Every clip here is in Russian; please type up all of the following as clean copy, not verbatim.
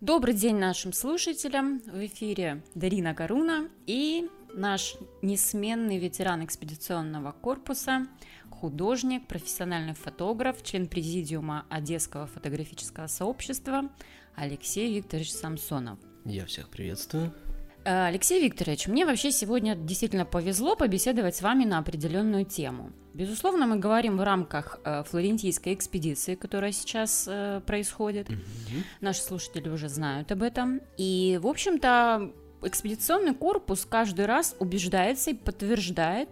Добрый день нашим слушателям! В эфире Дарина Каруна и наш несменный ветеран экспедиционного корпуса, художник, профессиональный фотограф, член президиума Одесского фотографического сообщества Алексей Викторович Самсонов. Я всех приветствую. Алексей Викторович, мне вообще сегодня действительно повезло побеседовать с вами на определенную тему. Безусловно, мы говорим в рамках флорентийской экспедиции, которая сейчас происходит. Mm-hmm. Наши слушатели уже знают об этом. И, в общем-то, экспедиционный корпус каждый раз убеждается и подтверждает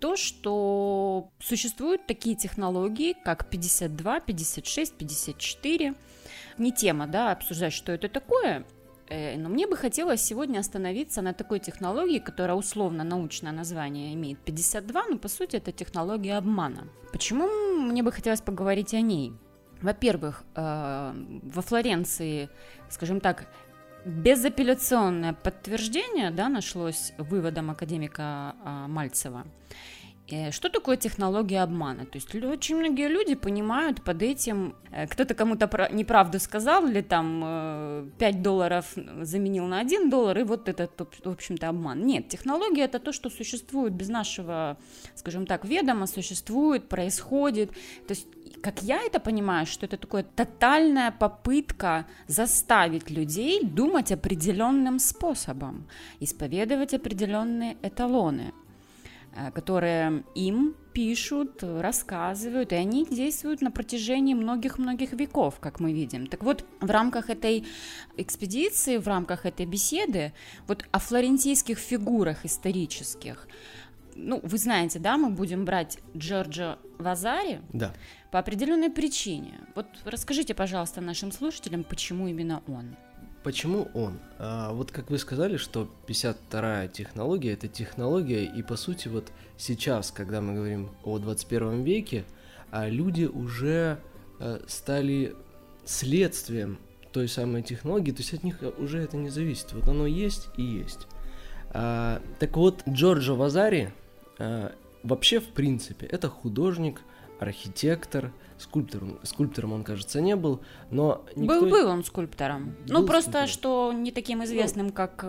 то, что существуют такие технологии, как 52, 56, 54. Не тема, да, обсуждать, что это такое. Но мне бы хотелось сегодня остановиться на такой технологии, которая условно-научное название имеет 52, но по сути это технология обмана. Почему мне бы хотелось поговорить о ней? Во-первых, во Флоренции, скажем так, безапелляционное подтверждение, да, нашлось выводом академика Мальцева. Что такое технология обмана? То есть очень многие люди понимают под этим, кто-то кому-то неправду сказал, или там $5 заменил на $1, и вот это, в общем-то, обман. Нет, технология – это то, что существует без нашего, скажем так, ведома, существует, происходит. То есть, как я это понимаю, что это такая тотальная попытка заставить людей думать определенным способом, исповедовать определенные эталоны, которые им пишут, рассказывают, и они действуют на протяжении многих-многих веков, как мы видим. Так вот, в рамках этой экспедиции, в рамках этой беседы, вот о флорентийских фигурах исторических, ну, вы знаете, да, мы будем брать Джорджо Вазари, да, по определенной причине. Вот расскажите, пожалуйста, нашим слушателям, почему именно он. Почему он? Вот как вы сказали, что 52-я технология – это технология, и по сути вот сейчас, когда мы говорим о 21 веке, люди уже стали следствием той самой технологии, то есть от них уже это не зависит, вот оно есть и есть. Так вот, Джорджо Вазари вообще в принципе это художник, архитектор, скульптором он, кажется, не был, но... Был он скульптором, ну просто скульптором, что не таким известным, ну, как...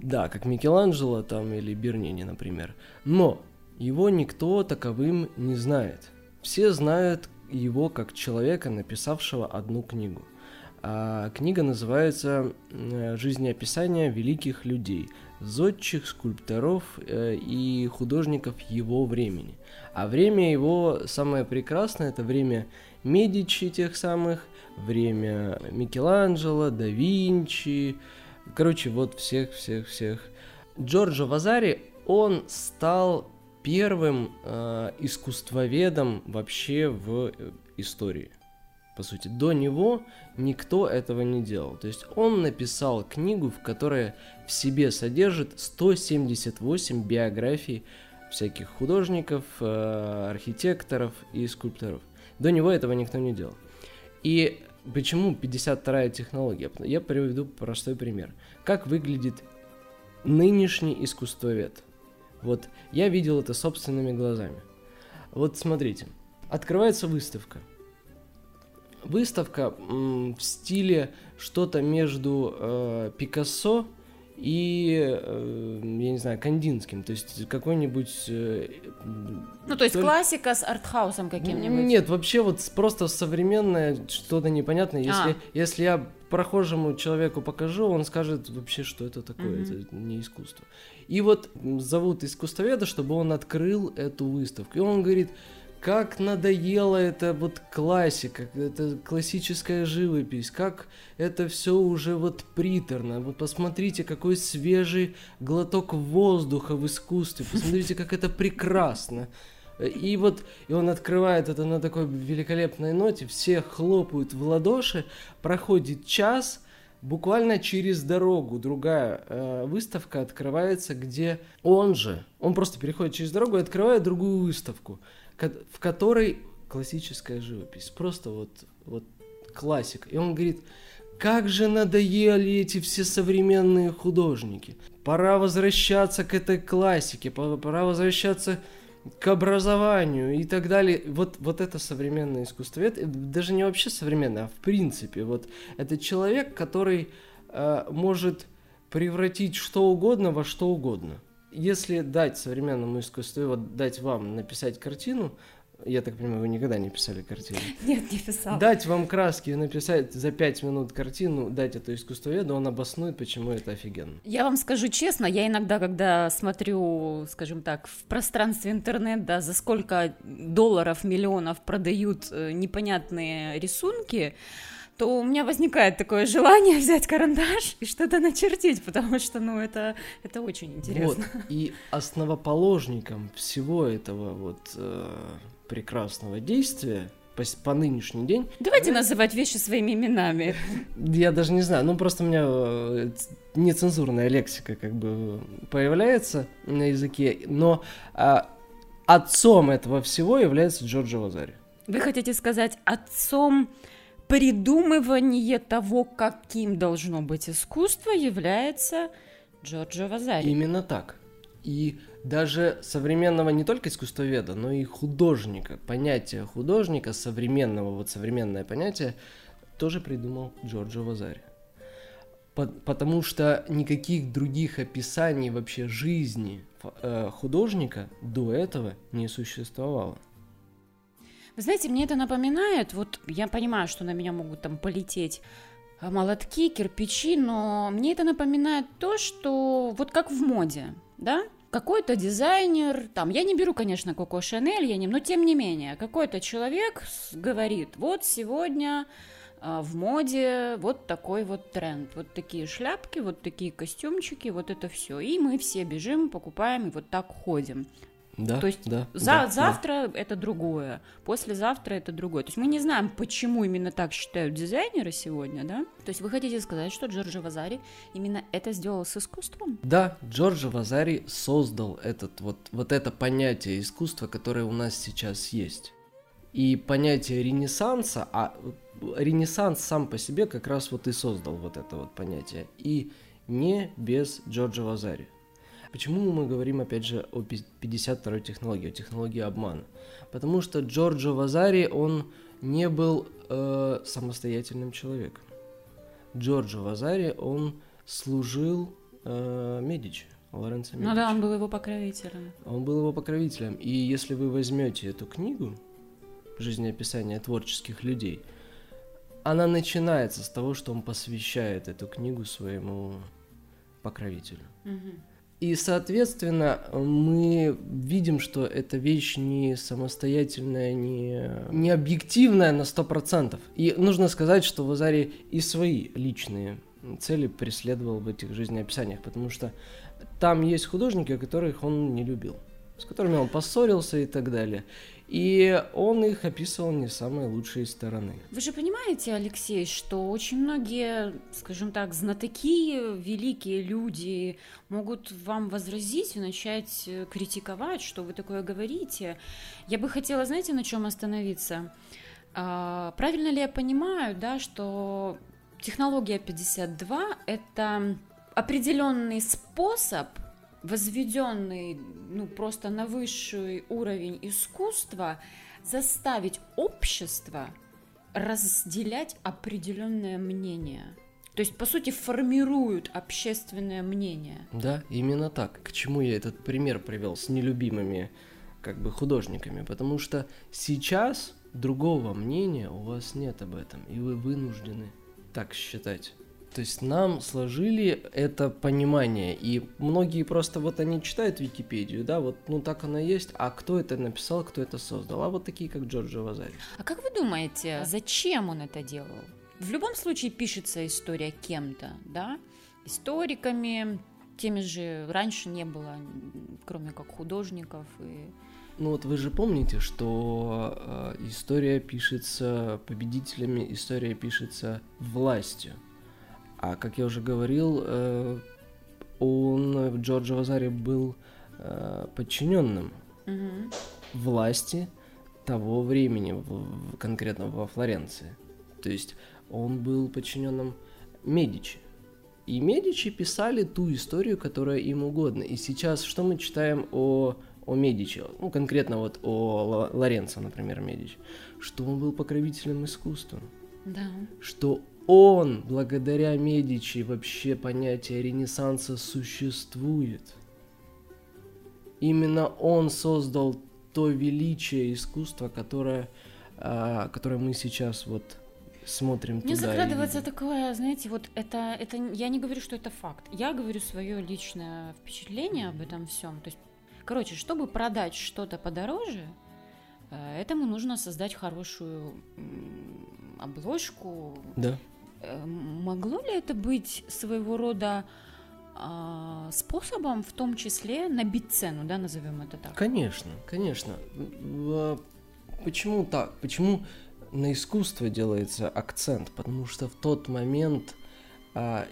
Да, как Микеланджело там или Бернини, например, но его никто таковым не знает. Все знают его как человека, написавшего одну книгу. Книга называется «Жизнеописание великих людей, зодчих, скульпторов и художников его времени». А время его самое прекрасное – это время Медичи тех самых, время Микеланджело, да Винчи, короче, вот всех-всех-всех. Джорджо Вазари, он стал первым искусствоведом вообще в истории. По сути, до него никто этого не делал. То есть он написал книгу, в которой в себе содержит 178 биографий всяких художников, архитекторов и скульпторов. До него этого никто не делал. И почему 52-я технология? Я приведу простой пример. Как выглядит нынешний искусствовед? Вот я видел это собственными глазами. Вот смотрите. Открывается выставка. Выставка в стиле что-то между Пикассо и, я не знаю, Кандинским, то есть какой-нибудь... ну, то есть классика с артхаусом каким-нибудь? Нет, вообще вот просто современное, что-то непонятное. Если я прохожему человеку покажу, он скажет вообще, что это такое, это не искусство. И вот зовут искусствоведа, чтобы он открыл эту выставку, и он говорит... Как надоела эта вот классика, это классическая живопись, как это все уже вот приторно. Вот посмотрите, какой свежий глоток воздуха в искусстве, посмотрите, как это прекрасно. И вот и он открывает это на такой великолепной ноте, все хлопают в ладоши, проходит час, буквально через дорогу другая выставка открывается, где он просто переходит через дорогу и открывает другую выставку, в которой классическая живопись, просто вот классик. И он говорит, как же надоели эти все современные художники, пора возвращаться к этой классике, пора возвращаться к образованию и так далее. Вот это современное искусство. Это даже не вообще современное, а в принципе. Вот это человек, который может превратить что угодно во что угодно. Если дать современному искусству, вот дать вам написать картину, я так понимаю, вы никогда не писали картину. Нет, не писал. Дать вам краски, написать за 5 минут картину, дать это искусствоведу, он обоснует, почему это офигенно. Я вам скажу честно, я иногда, когда смотрю, скажем так, в пространстве интернет, да, за сколько долларов, миллионов продают непонятные рисунки, то у меня возникает такое желание взять карандаш и что-то начертить, потому что, ну, это очень интересно. Вот, и основоположником всего этого вот прекрасного действия по нынешний день... Давайте называть вещи своими именами. Я даже не знаю, ну, просто у меня нецензурная лексика как бы появляется на языке, но отцом этого всего является Джорджо Вазари. Вы хотите сказать отцом... Придумывание того, каким должно быть искусство, является Джорджо Вазари. Именно так. И даже современного не только искусствоведа, но и художника, понятие художника, современного, вот современное понятие, тоже придумал Джорджо Вазари. Потому что никаких других описаний вообще жизни художника до этого не существовало. Вы знаете, мне это напоминает, вот я понимаю, что на меня могут там полететь молотки, кирпичи, но мне это напоминает то, что вот как в моде, да, какой-то дизайнер, там, я не беру, конечно, Коко Шанель, но тем не менее, какой-то человек говорит, вот сегодня в моде вот такой вот тренд, вот такие шляпки, вот такие костюмчики, вот это все, и мы все бежим, покупаем и вот так ходим. Да, то есть да, завтра да. Это другое, послезавтра это другое. То есть мы не знаем, почему именно так считают дизайнеры сегодня, да? То есть вы хотите сказать, что Джорджо Вазари именно это сделал с искусством? Да, Джорджо Вазари создал этот, вот это понятие искусства, которое у нас сейчас есть. И понятие Ренессанса, а Ренессанс сам по себе как раз вот и создал вот это вот понятие. И не без Джорджо Вазари. Почему мы говорим, опять же, о 52-й технологии, о технологии обмана? Потому что Джорджо Вазари, он не был самостоятельным человеком. Джорджо Вазари, он служил Медичи, Лоренцо Медичи. Ну да, он был его покровителем. Он был его покровителем. И если вы возьмете эту книгу «Жизнеописание творческих людей», она начинается с того, что он посвящает эту книгу своему покровителю. Угу. И, соответственно, мы видим, что эта вещь не самостоятельная, не объективная на 100%. И нужно сказать, что Вазари и свои личные цели преследовал в этих жизнеописаниях, потому что там есть художники, которых он не любил, с которыми он поссорился и так далее. И он их описывал не с самой лучшей стороны. Вы же понимаете, Алексей, что очень многие, скажем так, знатоки, великие люди могут вам возразить и начать критиковать, что вы такое говорите. Я бы хотела, знаете, на чем остановиться? Правильно ли я понимаю, да, что технология 52 – это определенный способ, возведенный, ну, просто на высший уровень искусства, заставить общество разделять определенное мнение. То есть, по сути, формируют общественное мнение. Да, именно так. К чему я этот пример привел с нелюбимыми, как бы, художниками? Потому что сейчас другого мнения у вас нет об этом, и вы вынуждены так считать. То есть нам сложили это понимание, и многие просто вот они читают Википедию, да, вот, ну так оно и есть, а кто это написал, кто это создал, а вот такие, как Джорджо Вазари. А как вы думаете, зачем он это делал? В любом случае пишется история кем-то, да, историками, теми же раньше не было, кроме как художников и... Ну вот вы же помните, что история пишется победителями, история пишется властью. А как я уже говорил, он, Джорджо Вазари, был подчиненным власти того времени, конкретно во Флоренции. То есть он был подчиненным Медичи. И Медичи писали ту историю, которая им угодно. И сейчас что мы читаем о о Медичи, ну конкретно вот о Лоренцо, например, Медичи, что он был покровителем искусства, да. Что он, благодаря Медичи, вообще понятие Ренессанса существует. Именно он создал то величие искусства, которое мы сейчас вот смотрим туда. Мне закрадывается такое, знаете, вот это, я не говорю, что это факт, я говорю свое личное впечатление об этом всем. То есть, короче, чтобы продать что-то подороже, этому нужно создать хорошую обложку. Да. Могло ли это быть своего рода способом, в том числе, набить цену, да, назовем это так? Конечно, конечно. Почему так? Почему на искусство делается акцент? Потому что в тот момент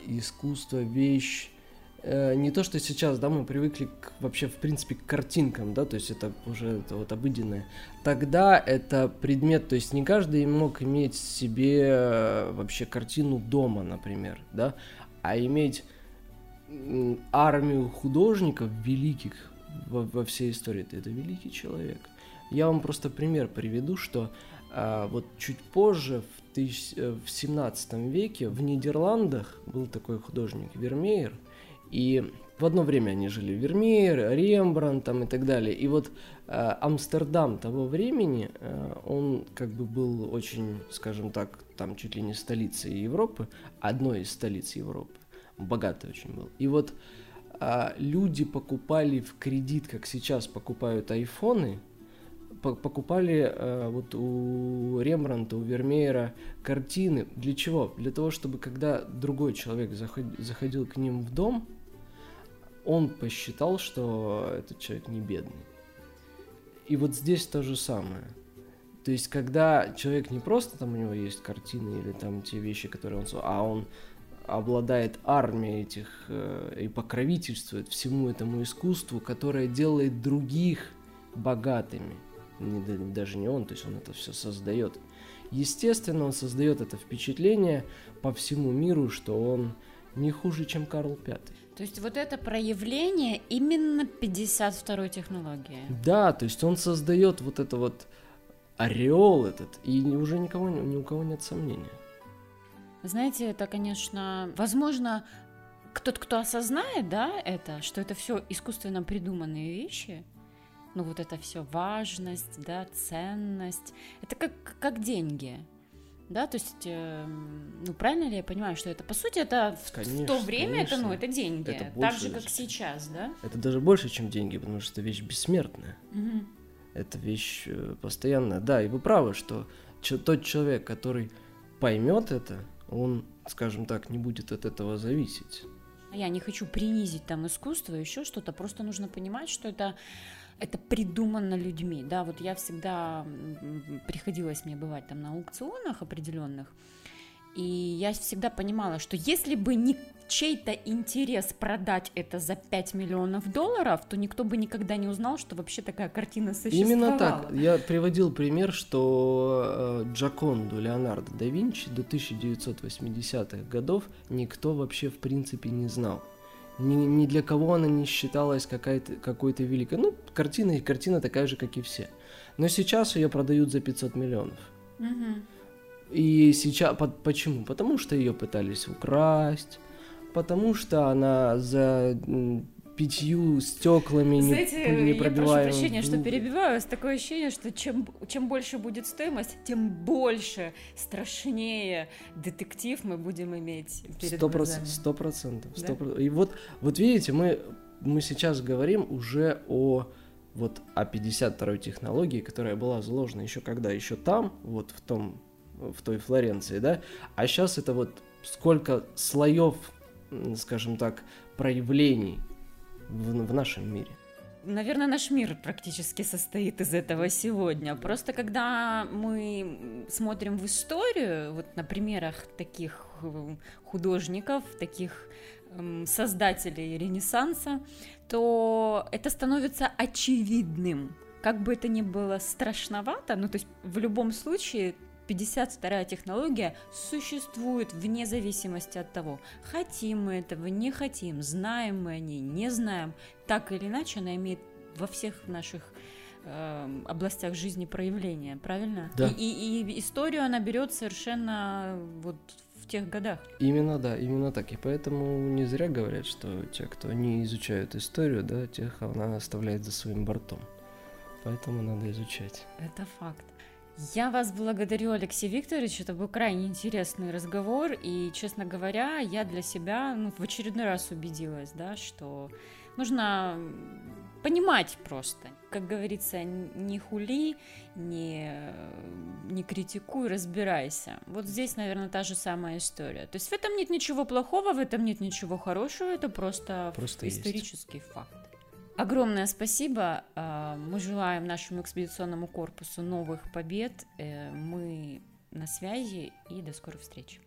искусство, вещь, не то, что сейчас, да, мы привыкли вообще, в принципе, к картинкам, да, то есть это уже это вот обыденное. Тогда это предмет, то есть не каждый мог иметь себе вообще картину дома, например, да, а иметь армию художников великих во всей истории. Это великий человек. Я вам просто пример приведу, что вот чуть позже, в 17 веке, в Нидерландах был такой художник Вермеер, и в одно время они жили Вермеер, Рембрандт там, и так далее. И вот Амстердам того времени, он как бы был очень, скажем так, там чуть ли не столицей Европы, одной из столиц Европы. Богатый очень был. И вот люди покупали в кредит, как сейчас покупают айфоны, покупали вот у Рембрандта, у Вермеера картины. Для чего? Для того, чтобы когда другой человек заходил к ним в дом, он посчитал, что этот человек не бедный. И вот здесь то же самое. То есть, когда человек не просто там у него есть картины или там те вещи, которые он... А он обладает армией этих и покровительствует всему этому искусству, которое делает других богатыми. Даже не он, то есть он это все создает. Естественно, он создает это впечатление по всему миру, что он не хуже, чем Карл V. То есть вот это проявление именно 52-й технологии. Да, то есть он создает вот это вот ореол этот, и уже ни у кого нет сомнения. Знаете, это, конечно, возможно, кто-то, кто осознает, да, это, что это все искусственно придуманные вещи. Ну, вот это все важность, да, ценность. Это как деньги, да, то есть, ну, правильно ли я понимаю, что это, по сути, это конечно, в то время, конечно, это, ну, это деньги, это больше, так же, как сейчас, да? Это даже больше, чем деньги, потому что это вещь бессмертная, угу. Это вещь постоянная, да, и вы правы, что тот человек, который поймет это, он, скажем так, не будет от этого зависеть. Я не хочу принизить там искусство, еще что-то, просто нужно понимать, что это придумано людьми, да, вот я всегда, приходилось мне бывать там на аукционах определенных, и я всегда понимала, что если бы не чей-то интерес продать это за 5 миллионов долларов, то никто бы никогда не узнал, что вообще такая картина существовала. Именно так, я приводил пример, что Джоконду Леонардо да Винчи до 1980-х годов никто вообще в принципе не знал. Ни для кого она не считалась какой-то великой. Ну, картина такая же, как и все. Но сейчас ее продают за 500 миллионов. Угу. И сейчас... Почему? Потому что ее пытались украсть, потому что она за 5 стеклами не пробиваемая. Знаете, я прошу прощения, что перебиваю. Такое ощущение, что чем больше будет стоимость, тем больше, страшнее детектив мы будем иметь перед глазами. 100%. Да? И вот видите, мы сейчас говорим уже о 52-й технологии, которая была заложена еще когда? Еще там, вот в той Флоренции, да? А сейчас это вот сколько слоев, скажем так, проявлений в нашем мире. Наверное, наш мир практически состоит из этого сегодня. Просто когда мы смотрим в историю, вот на примерах таких художников, таких создателей Ренессанса, то это становится очевидным. Как бы это ни было страшновато, ну то есть в любом случае 52-я технология существует вне зависимости от того, хотим мы этого, не хотим, знаем мы о ней, не знаем. Так или иначе, она имеет во всех наших областях жизни проявления, правильно? Да. И историю она берет совершенно вот в тех годах. Именно, да, именно так. И поэтому не зря говорят, что те, кто не изучают историю, да, тех она оставляет за своим бортом. Поэтому надо изучать. Это факт. Я вас благодарю, Алексей Викторович, это был крайне интересный разговор, и, честно говоря, я для себя в очередной раз убедилась, да, что нужно понимать просто, как говорится, не хули, не критикуй, разбирайся. Вот здесь, наверное, та же самая история. То есть в этом нет ничего плохого, в этом нет ничего хорошего, это просто исторический факт. Огромное спасибо. Мы желаем нашему экспедиционному корпусу новых побед. Мы на связи и до скорой встречи.